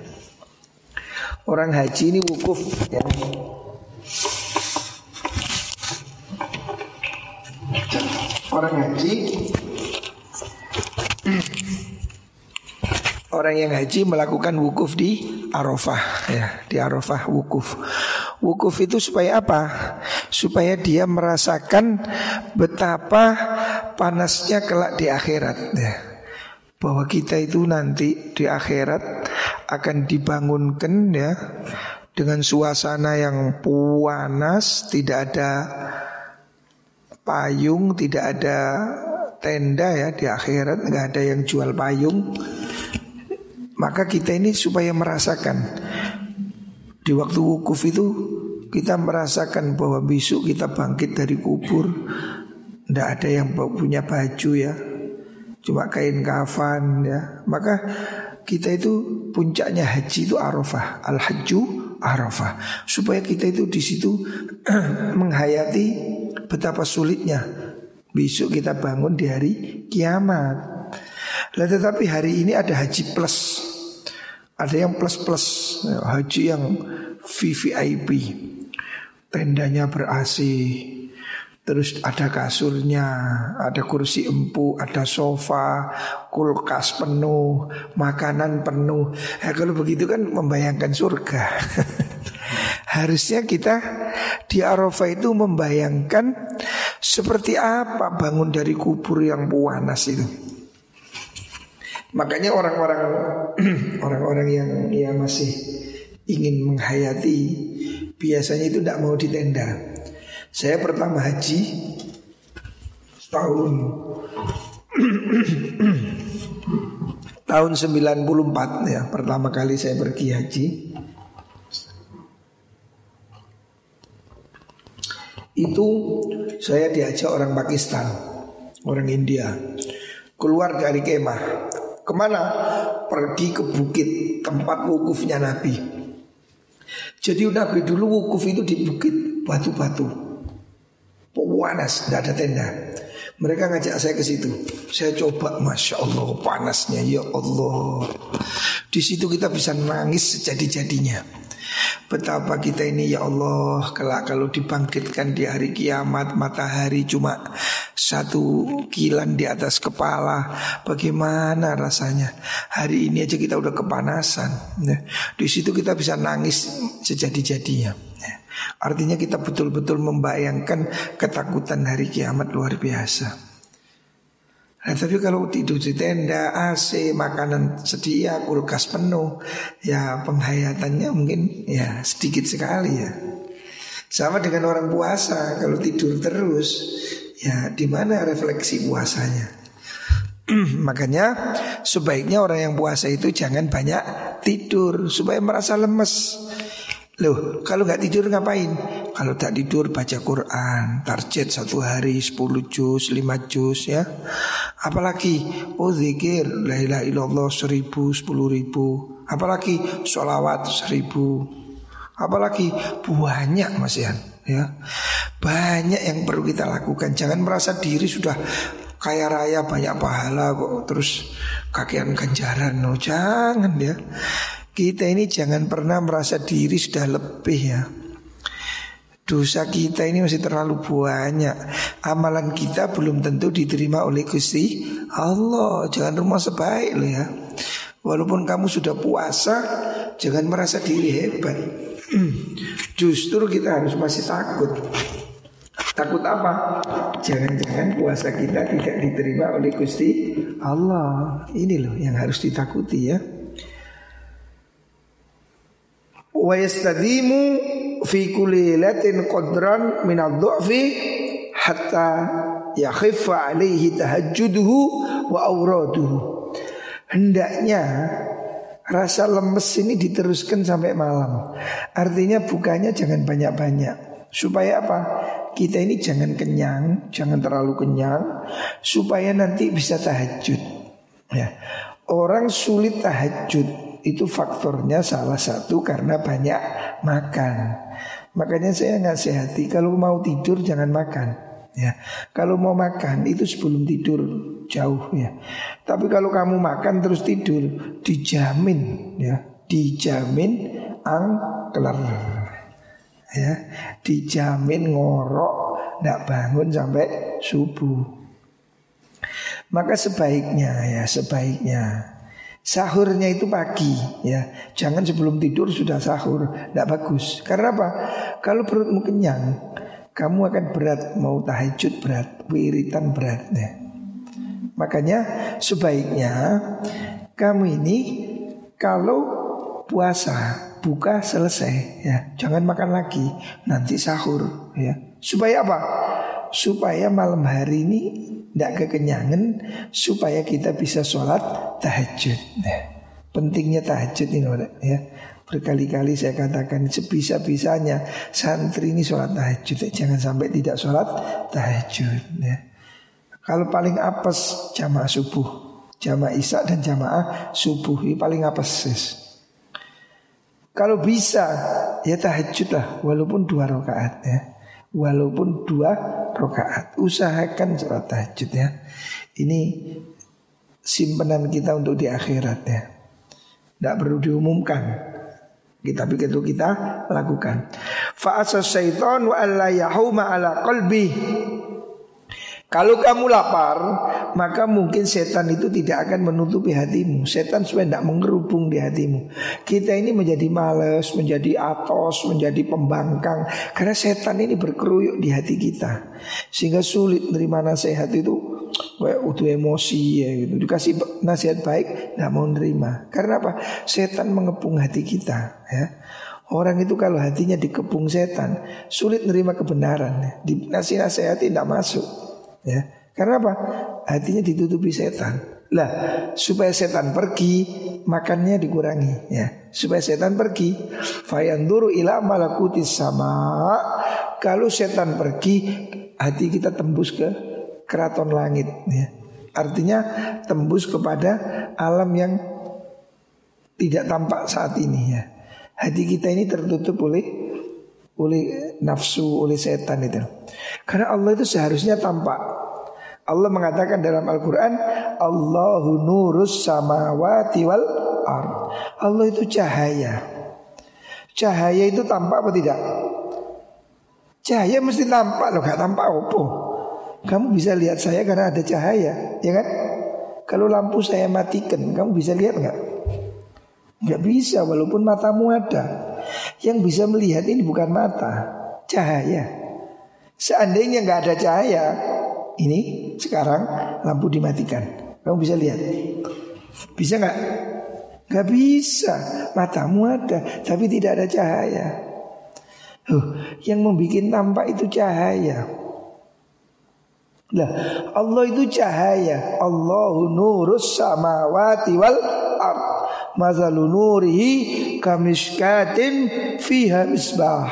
Orang haji ini wukuf ya. Orang haji, orang yang haji melakukan wukuf di Arafah ya. Di Arafah wukuf. Wukuf itu supaya apa? Supaya dia merasakan betapa panasnya kelak di akhirat ya. Bahwa kita itu nanti di akhirat akan dibangunkan ya dengan suasana yang panas, tidak ada payung, tidak ada tenda ya di akhirat, nggak ada yang jual payung. Maka kita ini supaya merasakan di waktu wukuf itu kita merasakan bahwa besok kita bangkit dari kubur, nggak ada yang punya baju ya, cuma kain kafan ya. Maka kita itu puncaknya haji itu Arafah, al-hajju Arafah. Supaya kita itu di situ menghayati betapa sulitnya besok kita bangun di hari kiamat. Lah tetapi hari ini ada haji plus. Ada yang plus-plus, haji yang VVIP. Tendanya ber-AC. Terus ada kasurnya, ada kursi empuk, ada sofa, kulkas penuh, makanan penuh. Ya, kalau begitu kan membayangkan surga. Harusnya kita di Arafah itu membayangkan Seperti apa bangun dari kubur yang panas itu? Makanya orang-orang yang ya masih ingin menghayati biasanya itu tidak mau di tenda. Saya pertama haji tahun 94 ya, pertama kali saya pergi haji. Itu saya diajak orang Pakistan, orang India, keluar dari kemah. Kemana? Pergi ke bukit tempat wukufnya Nabi. Jadi Nabi dulu wukuf itu di bukit batu-batu, panas, tidak ada tenda. Mereka ngajak saya ke situ. Saya coba, masya Allah panasnya, ya Allah. Di situ kita bisa nangis sejadi-jadinya. Betapa kita ini ya Allah, kelak kalau dibangkitkan di hari kiamat, matahari cuma satu kilan di atas kepala, bagaimana rasanya? Hari ini aja kita udah kepanasan. Nah, di situ kita bisa nangis sejadi-jadinya. Nah, artinya kita betul-betul membayangkan ketakutan hari kiamat luar biasa. Nah, tapi kalau tidur di tenda, AC, makanan sedia, kulkas penuh, ya penghayatannya mungkin ya sedikit sekali ya. Sama dengan orang puasa, kalau tidur terus, ya di mana refleksi puasanya? Makanya sebaiknya orang yang puasa itu jangan banyak tidur supaya merasa lemes. Loh, kalau gak tidur ngapain? Kalau tak tidur baca Quran. Target satu hari 10 juz, 5 juz ya. Apalagi zikir, la ilaha illallah 1000, 10.000. Apalagi sholawat 1000. Apalagi banyak Mas Ian ya. Banyak yang perlu kita lakukan. Jangan merasa diri sudah kaya raya, banyak pahala kok, terus kakean ganjaran. No, jangan ya. Kita ini jangan pernah merasa diri sudah lebih ya. Dosa kita ini masih terlalu banyak. Amalan kita belum tentu diterima oleh Gusti Allah. Jangan rumah sebaik loh ya. Walaupun kamu sudah puasa, jangan merasa diri hebat. Justru kita harus masih takut. Takut apa? Jangan-jangan puasa kita tidak diterima oleh Gusti Allah. Ini loh yang harus ditakuti ya. Wa yastadimu fi kulli lailatin qadran min adh-dhu'fi hatta yakhiffa alaihi tahajjuduhu wa awraduhu. Hendaknya rasa lemes ini diteruskan sampai malam. Artinya bukanya jangan banyak-banyak. Supaya apa? Kita ini jangan kenyang, jangan terlalu kenyang, supaya nanti bisa tahajud ya. Orang sulit tahajud itu faktornya salah satu karena banyak makan. Makanya saya nasihati kalau mau tidur jangan makan ya. Kalau mau makan itu sebelum tidur jauh ya. Tapi kalau kamu makan terus tidur, dijamin ya, dijamin angkelar ya, dijamin ngorok, nggak bangun sampai subuh. Maka sebaiknya ya, sebaiknya sahurnya itu pagi ya. Jangan sebelum tidur sudah sahur, tidak bagus. Karena apa? Kalau perutmu kenyang, kamu akan berat, mau tahajud berat, wiritan berat ya. Makanya sebaiknya kamu ini kalau puasa buka selesai ya, jangan makan lagi, nanti sahur ya. Supaya apa? Supaya malam hari ini tidak kekenyangan, supaya kita bisa sholat tahajud. Nah, pentingnya tahajud ini ya. Berkali-kali saya katakan sebisa-bisanya santri ini sholat tahajud ya. Jangan sampai tidak sholat tahajud ya. Kalau paling apes jamaah subuh, jamaah isya dan jamaah subuh ini paling apes sis. Kalau bisa ya tahajud lah, walaupun 2 rakaat ya. Walaupun 2 rakaat, usahakan sholat tahajud ya. Ini simpanan kita untuk di akhirat ya. Tidak perlu diumumkan, kita pikir itu kita lakukan. Fa'asas syaitan wa alla yahuma ala qalbi Kalau kamu lapar, maka mungkin setan itu tidak akan menutupi hatimu. Setan supaya tidak mengerubung di hatimu. Kita ini menjadi malas, menjadi atos, menjadi pembangkang, karena setan ini berkeruyuk di hati kita, sehingga sulit menerima nasihat itu. Kayak utuh emosi ya gitu. Dikasih nasihat baik, tidak mau menerima. Karena apa? Setan mengepung hati kita ya. Orang itu kalau hatinya dikepung setan, sulit menerima kebenaran. Dinasihati tidak masuk ya. Karena apa? Hatinya ditutupi setan. Lah, supaya setan pergi, makannya dikurangi ya. Supaya setan pergi, fayanduru ila malakutis sama. Kalau setan pergi, hati kita tembus ke keraton langit ya. Artinya tembus kepada alam yang tidak tampak saat ini ya. Hati kita ini tertutup oleh nafsu, oleh setan itu. Karena Allah itu seharusnya tampak. Allah mengatakan dalam Al-Quran, Allahu nurus samawati wal ard. Allah itu cahaya. Cahaya itu tampak apa tidak? Cahaya mesti tampak loh, gak tampak apa. Kamu bisa lihat saya karena ada cahaya, ya kan? Kalau lampu saya matikan, kamu bisa lihat gak? Gak bisa, walaupun matamu ada. Yang bisa melihat ini bukan mata, cahaya. Seandainya nggak ada cahaya, ini sekarang lampu dimatikan, kamu bisa lihat, bisa nggak? Nggak bisa, matamu ada, tapi tidak ada cahaya. Yang membuat tampak itu cahaya. Lah, Allah itu cahaya. Allahu nurus samawati wal ard. Mazalu nurihi kamishkatin fiha misbah.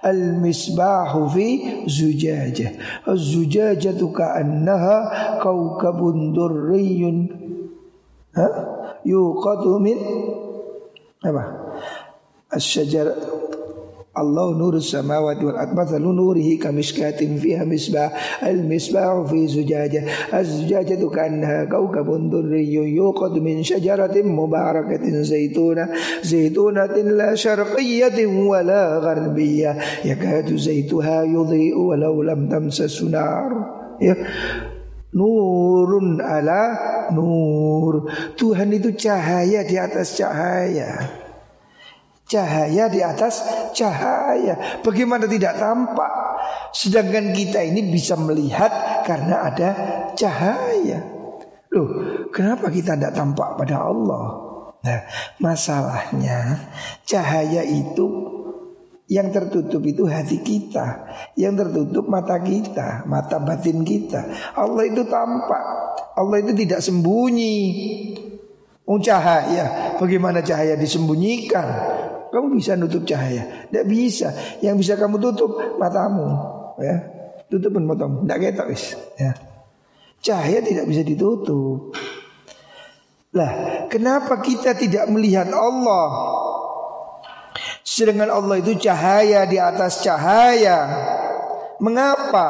Al-misbahu fi zujajah. Az-zujajatu ka'annaha kawkabun durriyun. Ha? Yuqadu min apa? Asyajar. Allah nurus samawati wal ard. Mazalu nurihi kamishkatin fiha misbah. Al-misbahu fi zujajah. Az-zujajatu ka'annaha kawkabun durriyun. Yuqadu min syajaratin mubarakatin zaituna. Zaitunatin la syarqiyatin wa la gharbiyah. Yakadu zaituha yudhi'u walau lam tamsasu nar. Ya. Nurun ala nur. Tuhan itu cahaya di atas cahaya. Cahaya di atas cahaya. Bagaimana tidak tampak? Sedangkan kita ini bisa melihat karena ada cahaya. Loh, kenapa kita tidak tampak pada Allah? Nah, masalahnya cahaya itu yang tertutup itu hati kita, yang tertutup mata kita, mata batin kita. Allah itu tampak, Allah itu tidak sembunyi. Cahaya, bagaimana cahaya disembunyikan? Kamu bisa nutup cahaya? Tidak bisa. Yang bisa kamu tutup matamu, ya. Tutupin matamu. Tidak ketok wis. Ya. Cahaya tidak bisa ditutup. Lah, kenapa kita tidak melihat Allah? Sedangkan Allah itu cahaya di atas cahaya. Mengapa?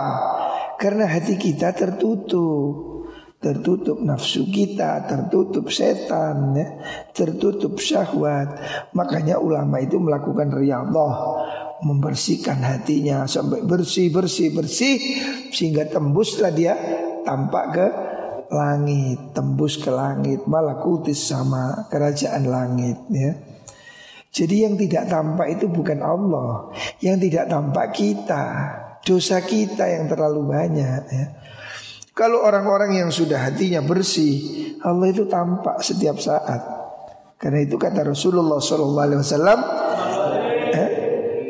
Karena hati kita tertutup. Tertutup nafsu kita, tertutup setan, ya, tertutup syahwat. Makanya ulama itu melakukan riyadhah, membersihkan hatinya sampai bersih, sehingga tembuslah dia tampak ke langit, tembus ke langit, malakutis sama kerajaan langit. Ya. Jadi yang tidak tampak itu bukan Allah, yang tidak tampak kita, dosa kita yang terlalu banyak. Ya. Kalau orang-orang yang sudah hatinya bersih, Allah itu tampak setiap saat. Karena itu kata Rasulullah SAW,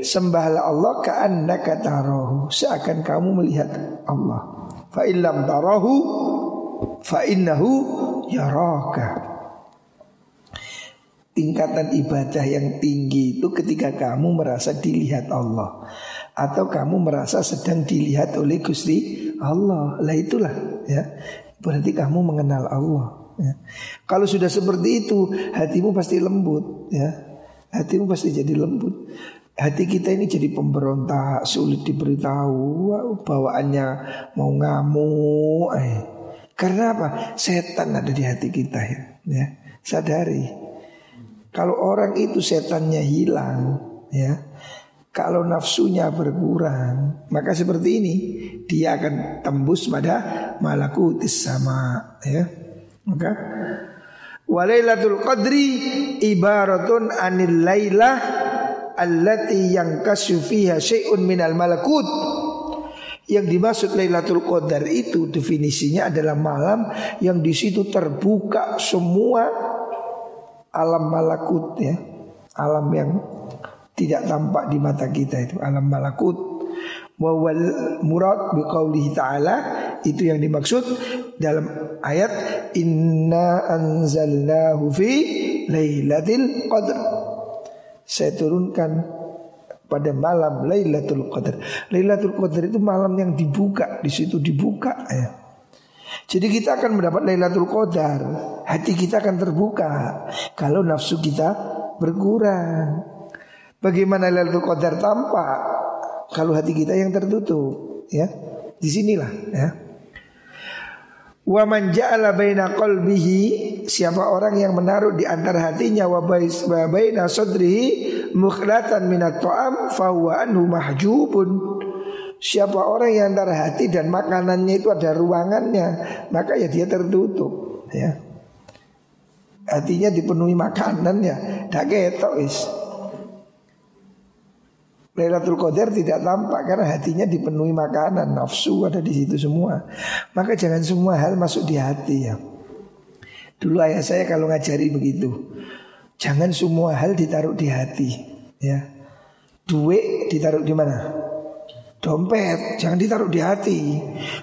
sembahlah Allah ka'annaka tarahu, seakan kamu melihat Allah. Fa illam tarahu fa innahu yaraka. Tingkatan ibadah yang tinggi itu ketika kamu merasa dilihat Allah, atau kamu merasa sedang dilihat oleh Gusti Allah. Lah itulah ya, berarti kamu mengenal Allah ya. Kalau sudah seperti itu, hatimu pasti lembut ya. Hatimu pasti jadi lembut. Hati kita ini jadi pemberontak, sulit diberitahu, bawaannya mau ngamuk. Karena apa? Setan ada di hati kita ya. Sadari. Kalau orang itu setannya hilang ya, Kalau nafsunya berkurang, maka seperti ini dia akan tembus pada malakutis sama, ya. Maka walailatul qadri ibaratun anil lailah allati yankashu fiha syai'un minal malakut. Yang dimaksud Lailatul Qadar itu definisinya adalah malam yang di situ terbuka semua alam malakut, ya. Alam yang tidak tampak di mata kita itu alam malakut. Wa wal murad biqaulihi ta'ala, itu yang dimaksud dalam ayat inna anzalnahu fi Lailatul Qadar. Saya turunkan pada malam Lailatul Qadar. Lailatul Qadar itu malam yang dibuka, di situ dibuka, ya. Jadi kita akan mendapat Lailatul Qadar. Hati kita akan terbuka kalau nafsu kita berkurang. Bagaimana Lailatul Qadar tampak kalau hati kita yang tertutup, ya. Di sinilah, ya. Wa man ja'ala baina qalbihi, siapa orang yang menaruh di antara hatinya wa baina sadrihi mukhlatan minat ta'am fa huwa anhu mahjubun. Siapa orang yang antara hati dan makanannya itu ada ruangannya, maka ya dia tertutup, ya. Hatinya dipenuhi makanan, ya. Dak ketok wis. Lailatul Qadar tidak tampak karena hatinya dipenuhi makanan, nafsu ada di situ semua. Maka jangan semua hal masuk di hati, ya. Dulu ayah saya kalau ngajari begitu, jangan semua hal ditaruh di hati, ya. Duit ditaruh di mana? Dompet, jangan ditaruh di hati.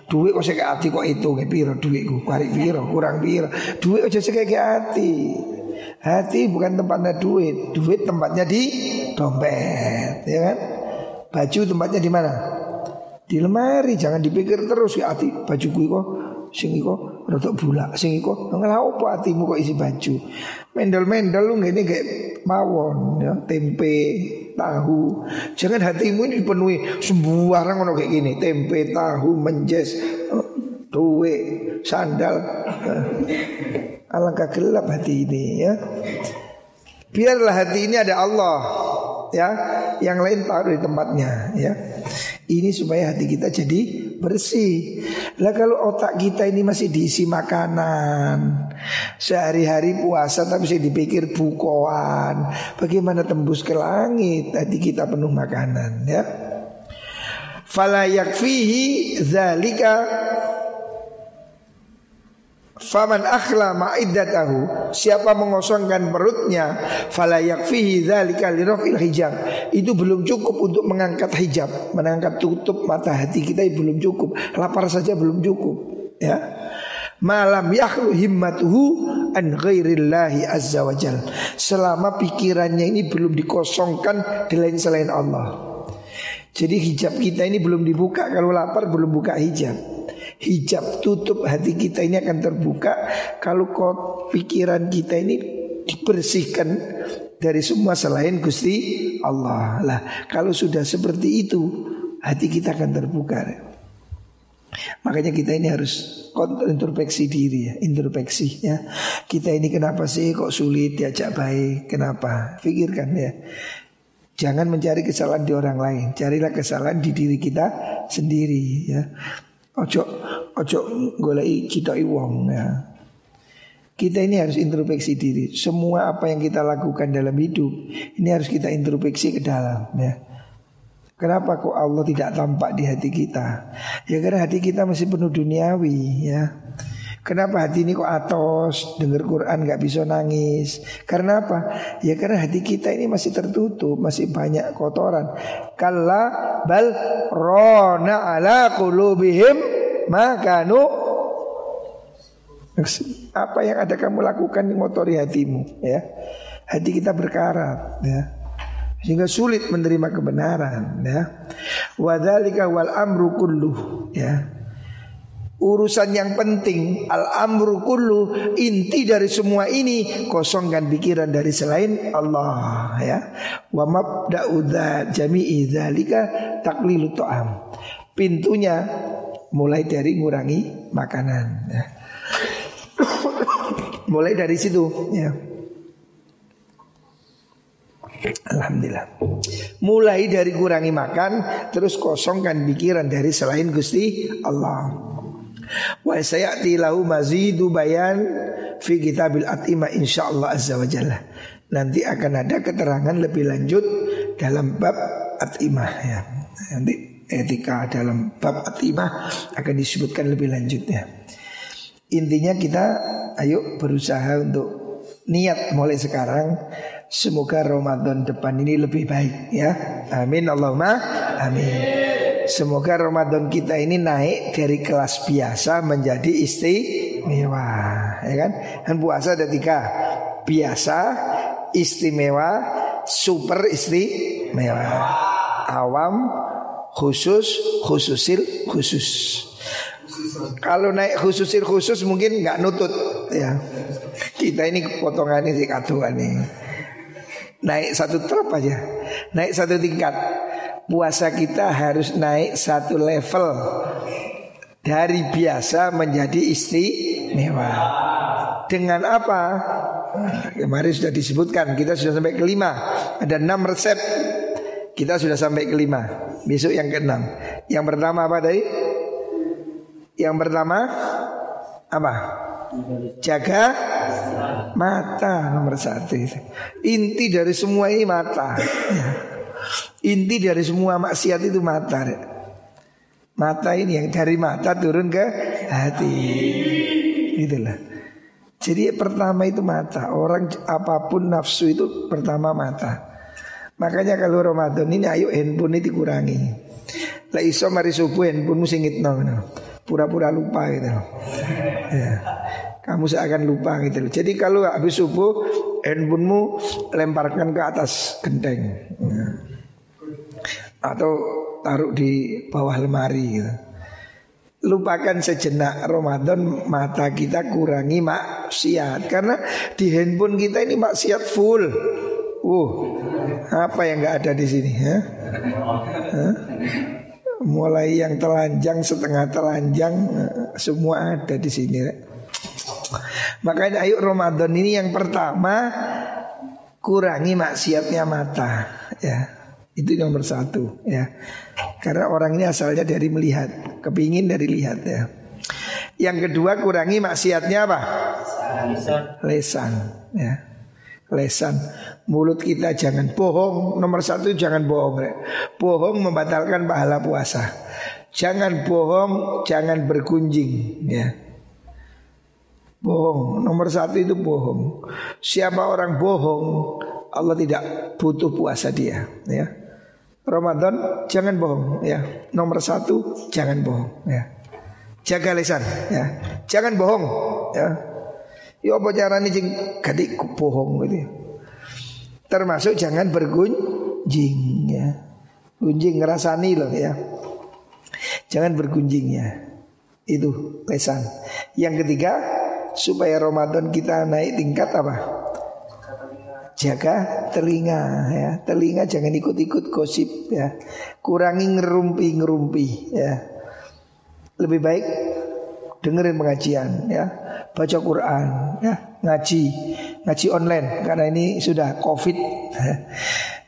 Duit kok seke hati kok itu ke piro duitku, kari piro, kurang piro. Duit aja seke hati. Hati bukan tempatnya duit, duit tempatnya di dompet, ya kan? Baju tempatnya di mana? Di lemari, jangan dipikir terus ya hati baju gue kok sing iko rotok bulak, sing iko ngelak opo hatimu kok isi baju. Mendel-mendel lu ngene gak mawon, ya, tempe, tahu. Jangan hatimu ini dipenuhi sembarang ono kayak gini, tempe, tahu, menjes, duwe, sandal. Alangkah gelap hati ini, ya. Biarlah hati ini ada Allah, ya. Yang lain taruh di tempatnya, ya. Ini supaya hati kita jadi bersih. Lah kalau otak kita ini masih diisi makanan, sehari-hari puasa tapi masih dipikir bukoan, bagaimana tembus ke langit? Hati kita penuh makanan, ya. Fala yakfihi zalika faman akhla ma'iddatahu, siapa mengosongkan perutnya, fala yakfihi dzalika lirafil hijab, itu belum cukup untuk mengangkat hijab, mengangkat tutup mata hati kita itu belum cukup, lapar saja belum cukup, ya. Malam yakhlu himmatuhu an ghairillahi azza wajalla, selama pikirannya ini belum dikosongkan selain Allah. Jadi hijab kita ini belum dibuka, kalau lapar belum buka hijab. Hijab tutup hati kita ini akan terbuka kalau kok pikiran kita ini dibersihkan dari semua selain Gusti Allah. Lah kalau sudah seperti itu hati kita akan terbuka. Makanya kita ini harus introspeksi diri, ya, introspeksi, ya. Kita ini kenapa sih kok sulit diajak baik? Kenapa? Pikirkan, ya. Jangan mencari kesalahan di orang lain, carilah kesalahan di diri kita sendiri, ya. Ojo golei citoi wong, ya. Kita ini harus introspeksi diri. Semua apa yang kita lakukan dalam hidup ini harus kita introspeksi ke dalam, ya. Kenapa kok Allah tidak tampak di hati kita? Ya karena hati kita masih penuh duniawi, ya. Kenapa hati ini kok atos, dengar Quran gak bisa nangis? Karena apa? Ya karena hati kita ini masih tertutup, masih banyak kotoran. Kalla bal rona ala qulubihim makanu. Apa yang ada kamu lakukan mengotori hatimu, ya. Hati kita berkarat, ya. Sehingga sulit menerima kebenaran, ya. Wa dzalika wal amru kulluh, ya. Urusan yang penting al-amru kullu, inti dari semua ini kosongkan pikiran dari selain Allah, ya. Wa mabda'u jami'i dzalika taqlilut ta'am. Pintunya mulai dari ngurangi makanan, ya. Mulai dari situ, ya. Alhamdulillah. Mulai dari kurangi makan, terus kosongkan pikiran dari selain Gusti Allah. Wa sayati lahu mazidu bayan fi kitabil atima insyaallah azza wa jalla. Nanti akan ada keterangan lebih lanjut dalam bab atimah ya. Nanti etika dalam bab atimah akan disebutkan lebih lanjutnya. Intinya kita ayo berusaha untuk niat mulai sekarang. Semoga Ramadan depan ini lebih baik ya. Amin Allahumma amin. Semoga Ramadan kita ini naik dari kelas biasa menjadi istimewa, ya kan? Dan puasa ada 3, biasa, istimewa, super istimewa, awam, khusus, khususil, khusus. Kalau naik khususil khusus mungkin nggak nutut, ya. Kita ini potongannya sih kaduan nih. Naik satu trap aja, naik satu tingkat. Puasa kita harus naik satu level dari biasa menjadi istimewa. Dengan apa? Kemarin sudah disebutkan, kita sudah sampai ke-5. Ada 6 resep. Kita sudah sampai ke-5. Besok yang ke-6. Yang pertama apa tadi? Yang pertama apa? Jaga mata nomor 1. Inti dari semua ini mata. Inti dari semua maksiat itu mata. Mata ini yang dari mata turun ke hati. Itulah. Jadi pertama itu mata. Orang apapun nafsu itu pertama mata. Makanya kalau Ramadan ini ayo handphone ini dikurangi. Lah iso mari subuh handphonemu singitno. Pura-pura lupa gitu. Ya. Kamu seakan lupa gitu. Jadi kalau habis subuh handphonemu lemparkan ke atas genteng ya. Atau taruh di bawah lemari gitu. Lupakan sejenak Ramadan. Mata kita kurangi maksiat. Karena di handphone kita ini maksiat full. Apa yang gak ada di sini ya? Mulai yang telanjang, setengah telanjang, semua ada di sini ya. Makanya ayo Ramadan ini yang pertama kurangi maksiatnya mata ya. Itu nomor 1 ya. Karena orang ini asalnya dari melihat, kepingin dari lihat ya. Yang kedua kurangi maksiatnya apa? Lesan ya. Lesan. Mulut kita jangan bohong. Nomor 1 jangan bohong ya. Bohong membatalkan pahala puasa. Jangan bohong, jangan bergunjing ya. Bohong, nomor 1 itu bohong. Siapa orang bohong, Allah tidak butuh puasa dia ya. Ramadan jangan bohong ya. Nomor 1 jangan bohong ya. Jaga lisan ya. Jangan bohong ya. Ya apa caranya gati bohong gitu. Termasuk jangan bergunjing ya. Gunjing ngerasani loh ya. Jangan bergunjingnya. Itu lisan. Yang ketiga supaya Ramadan kita naik tingkat apa? Jaga telinga ya. Telinga jangan ikut-ikut gosip ya. Kurangi ngerumpi-ngerumpi ya. Lebih baik dengerin pengajian ya. Baca Quran ya. Ngaji. Ngaji online karena ini sudah Covid.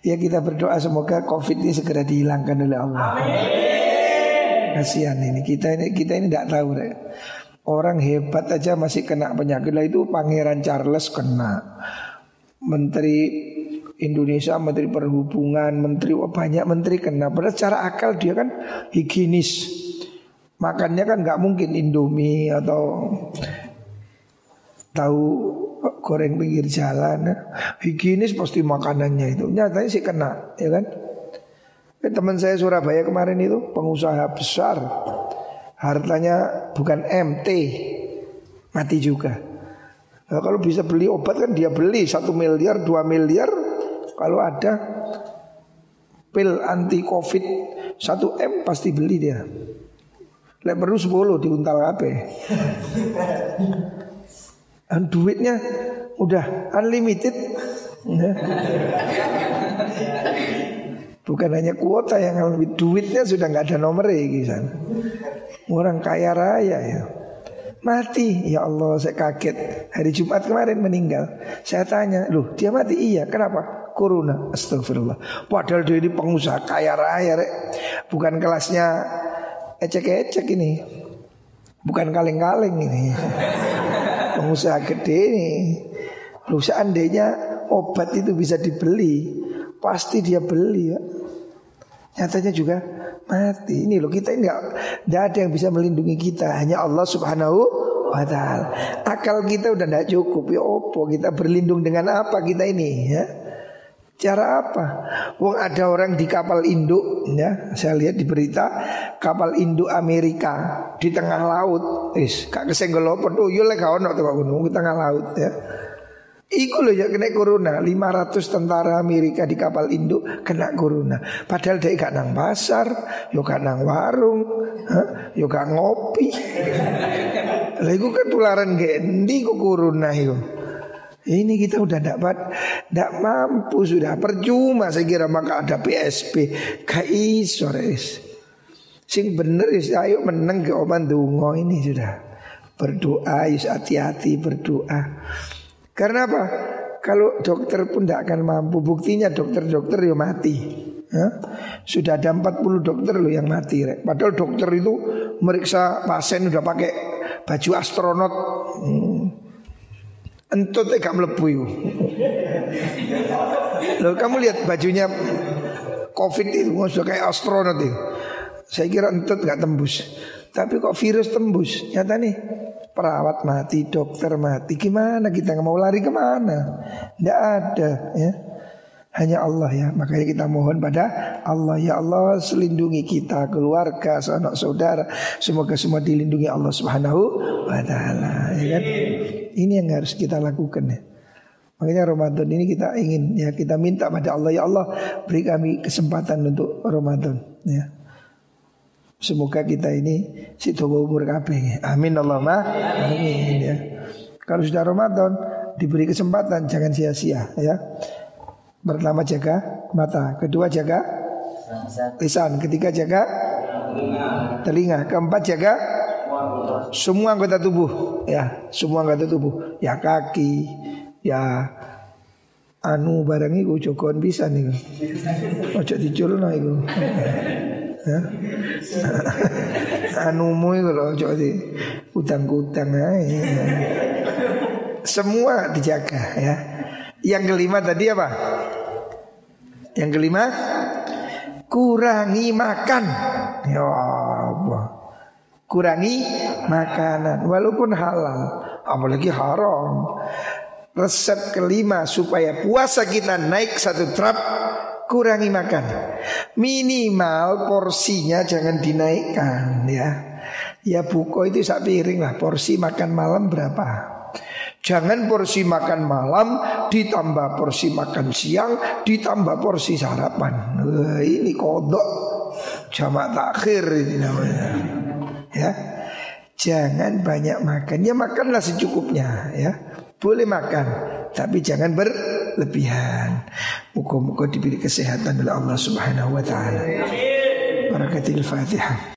Ya kita berdoa semoga Covid ini segera dihilangkan oleh Allah. Amin. Kasihan ini. Kita ini enggak tahu ya. Orang hebat aja masih kena penyakit lah itu. Pangeran Charles kena, Menteri Indonesia, Menteri Perhubungan, Menteri banyak menteri kena. Padahal secara akal dia kan higienis, makannya kan nggak mungkin Indomie atau tahu goreng pinggir jalan. Higienis pasti makanannya itu. Nyatanya sih kena, ya kan? Teman saya Surabaya kemarin itu pengusaha besar. Hartanya bukan MT, mati juga. Nah, kalau bisa beli obat kan dia beli 1 miliar, 2 miliar. Kalau ada pil anti covid 1M pasti beli dia. Lek perlu 10 diuntal ape. Duitnya udah unlimited. Bukan hanya kuota yang lebih, duitnya sudah nggak ada nomornya di sana. Orang kaya raya ya. Mati, ya Allah saya kaget. Hari Jumat kemarin meninggal. Saya tanya, loh dia mati? Iya, kenapa? Corona, astagfirullah. Padahal dia ini pengusaha kaya raya, rek. Bukan kelasnya ecek-ecek ini, bukan kaleng-kaleng ini. Pengusaha gede ini. Loh, seandainya obat itu bisa dibeli, pasti dia beli, ya. Nyatanya juga mati. Ini loh, kita ini gak ada yang bisa melindungi kita, hanya Allah subhanahu wa ta'ala. Akal kita udah gak cukup, ya opo kita berlindung dengan apa kita ini, ya? Cara apa? Wong ada orang di kapal induk, ya, saya lihat di berita kapal induk Amerika di tengah laut, kak kesenggol lopot, yule kau nak tengok gunung di tengah laut, ya. Iku loh ya kena corona, 500 tentara Amerika di kapal induk kena corona. Padahal dia gak nang pasar, yo gak nang warung, yo gak ngopi. Lah iku ketularan gendi ku corona yo. Ini kita udah tidak mampu sudah, percuma saya kira maka ada PSP KI sores. Sing bener is ayo meneng ke oman dungo ini sudah. Berdoa is hati-hati berdoa. Karena apa? Kalau dokter pun tidak akan mampu. Buktinya dokter-dokter yo mati. Hah? Sudah ada 40 dokter lo yang mati, rek. Padahal dokter itu meriksa pasien udah pakai baju astronot. Entut gak mlebu. Loh, kamu lihat bajunya Covid itu sudah kayak astronot itu. Saya kira entut gak tembus. Tapi kok virus tembus. Nyata nih, perawat mati, dokter mati. Gimana kita mau lari kemana? Nggak ada, ya. Hanya Allah, ya. Makanya kita mohon pada Allah, ya Allah selindungi kita, keluarga, sanak saudara. Semoga semua dilindungi Allah Subhanahu wa ta'ala, ya kan? Ini yang harus kita lakukan, ya. Makanya Ramadan ini kita ingin, ya, kita minta pada Allah, ya Allah beri kami kesempatan untuk Ramadan, ya. Semoga kita ini sedoyo umur kabeh. Amin Allahumma amin, ya. Kalau sudah Ramadan diberi kesempatan jangan sia-sia, ya. Pertama jaga mata, kedua jaga lisan, ketiga jaga telinga, keempat jaga semua anggota tubuh, ya, semua anggota tubuh, ya kaki, ya anu barang iku jogoan pisan iku. Ojo diculno iku. Ya. Anumu iku lho ojo di udang-udang ae. Semua dijaga, ya. Yang kelima tadi apa? Yang kelima kurangi makan. Ya Allah. Kurangi makanan walaupun halal, apalagi haram. Resep kelima supaya puasa kita naik satu trap, kurangi makan. Minimal porsinya jangan dinaikkan, ya. Ya buko itu sak piring lah, porsi makan malam berapa? Jangan porsi makan malam ditambah porsi makan siang ditambah porsi sarapan. Ini kodok jamak takhir ini namanya. Ya, jangan banyak makan. Ya makanlah secukupnya, ya. Boleh makan, tapi jangan berlebihan. Muka-muka diberi kesehatan oleh Allah Subhanahu wa ta'ala. Barakatil Fatihah.